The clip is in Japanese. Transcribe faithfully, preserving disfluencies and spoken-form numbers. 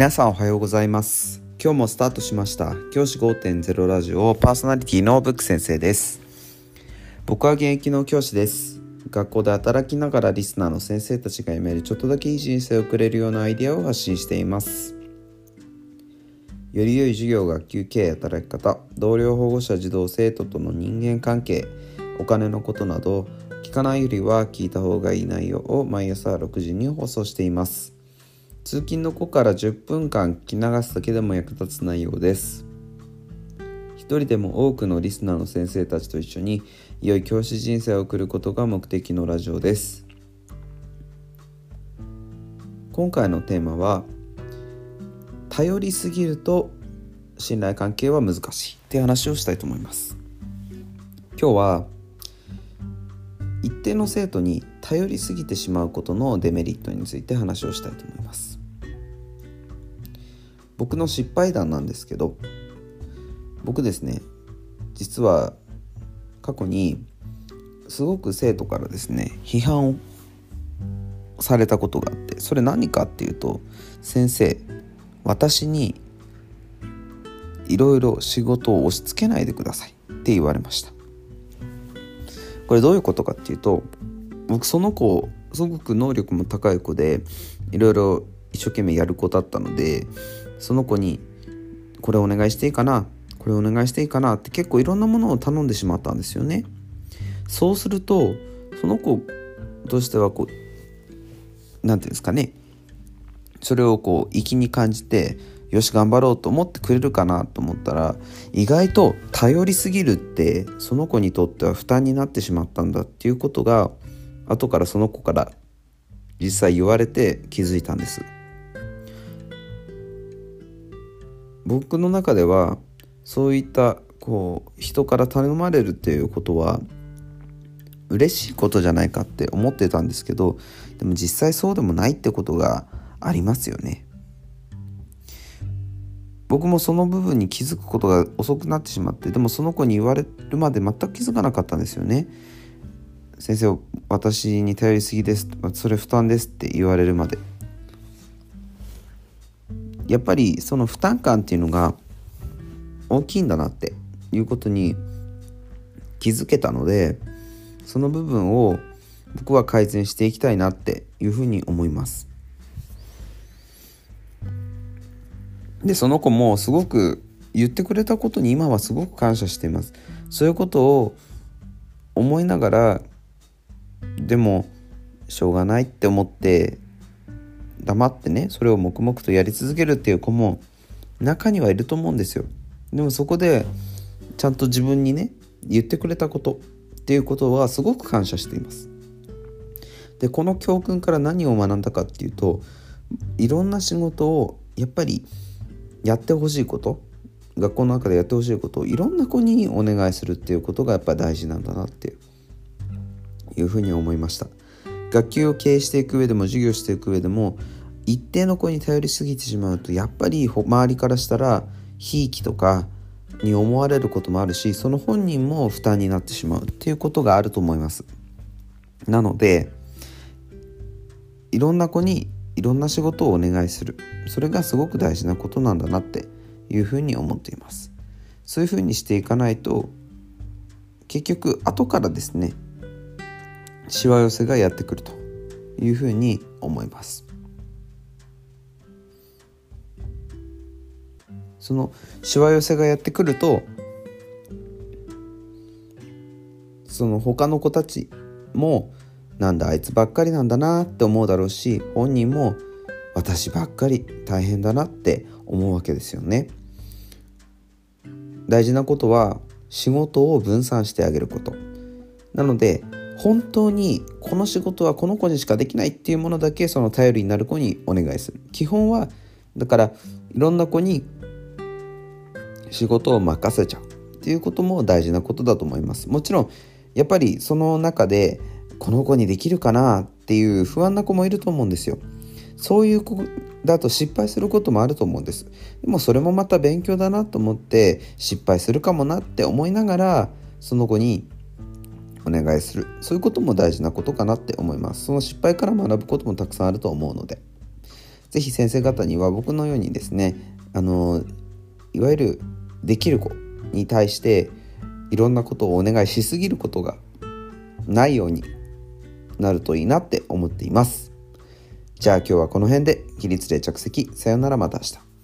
皆さんおはようございます。今日もスタートしました教師 ごてんゼロ ラジオ、パーソナリティのブック先生です。僕は現役の教師です。学校で働きながらリスナーの先生たちが夢でちょっとだけいい人生を送れるようなアイデアを発信しています。より良い授業、学級経営、働き方、同僚、保護者、児童、生徒との人間関係、お金のことなど、聞かないよりは聞いた方がいい内容を毎朝ろくじに放送しています。通勤の子からじゅっぷんかん聞き流すだけでも役立つ内容です。一人でも多くのリスナーの先生たちと一緒に良い教師人生を送ることが目的のラジオです。今回のテーマは、頼りすぎると信頼関係は難しいっていう話をしたいと思います。今日は一定の生徒に頼りすぎてしまうことのデメリットについて話をしたいと思います。僕の失敗談なんですけど、僕ですね、実は過去にすごく生徒からですね、批判をされたことがあって、それ何かっていうと、先生、私にいろいろ仕事を押し付けないでくださいって言われました。これどういうことかっていうと、僕その子すごく能力も高い子で、いろいろ一生懸命やる子だったので、その子にこれお願いしていいかな、これお願いしていいかなって結構いろんなものを頼んでしまったんですよね。そうするとその子としてはこう、なんていうんですかね、それをこう粋に感じて、よし頑張ろうと思ってくれるかなと思ったら、意外と頼りすぎるってその子にとっては負担になってしまったんだっていうことが、後からその子から実際言われて気づいたんです。僕の中ではそういったこう人から頼まれるっていうことは嬉しいことじゃないかって思ってたんですけど、でも実際そうでもないってことがありますよね。僕もその部分に気づくことが遅くなってしまって、でもその子に言われるまで全く気づかなかったんですよね。先生、私に頼りすぎです、それ負担ですって言われるまで。やっぱりその負担感っていうのが大きいんだなっていうことに気づけたので、その部分を僕は改善していきたいなっていうふうに思います。でその子もすごく言ってくれたことに今はすごく感謝しています。そういうことを思いながら、でもしょうがないって思って黙ってね、それを黙々とやり続けるっていう子も中にはいると思うんですよ。でもそこでちゃんと自分にね、言ってくれたことっていうことはすごく感謝しています。でこの教訓から何を学んだかっていうと、いろんな仕事をやっぱりやってほしいこと、学校の中でやってほしいことをいろんな子にお願いするっていうことがやっぱり大事なんだなっていうふうに思いました。学級を経営していく上でも、授業していく上でも、一定の子に頼りすぎてしまうと、やっぱり周りからしたらひいきとかに思われることもあるし、その本人も負担になってしまうっていうことがあると思います。なのでいろんな子にいろんな仕事をお願いする、それがすごく大事なことなんだなっていうふうに思っています。そういうふうにしていかないと、結局後からですね、しわ寄せがやってくるというふうに思います。そのしわ寄せがやってくると、その他の子たちも、なんだあいつばっかりなんだなって思うだろうし、本人も私ばっかり大変だなって思うわけですよね。大事なことは仕事を分散してあげることなので、本当にこの仕事はこの子にしかできないっていうものだけ、その頼りになる子にお願いする。基本はだから、いろんな子に仕事を任せちゃうっていうことも大事なことだと思います。もちろんやっぱりその中で、この子にできるかなっていう不安な子もいると思うんですよ。そういう子だと失敗することもあると思うんです。でもそれもまた勉強だなと思って、失敗するかもなって思いながらその子にお願いする、そういうことも大事なことかなって思います。その失敗から学ぶこともたくさんあると思うので、ぜひ先生方には僕のようにですね、あのいわゆるできる子に対していろんなことをお願いしすぎることがないようになるといいなって思っています。じゃあ今日はこの辺で。起立で着席。さよなら、また明日。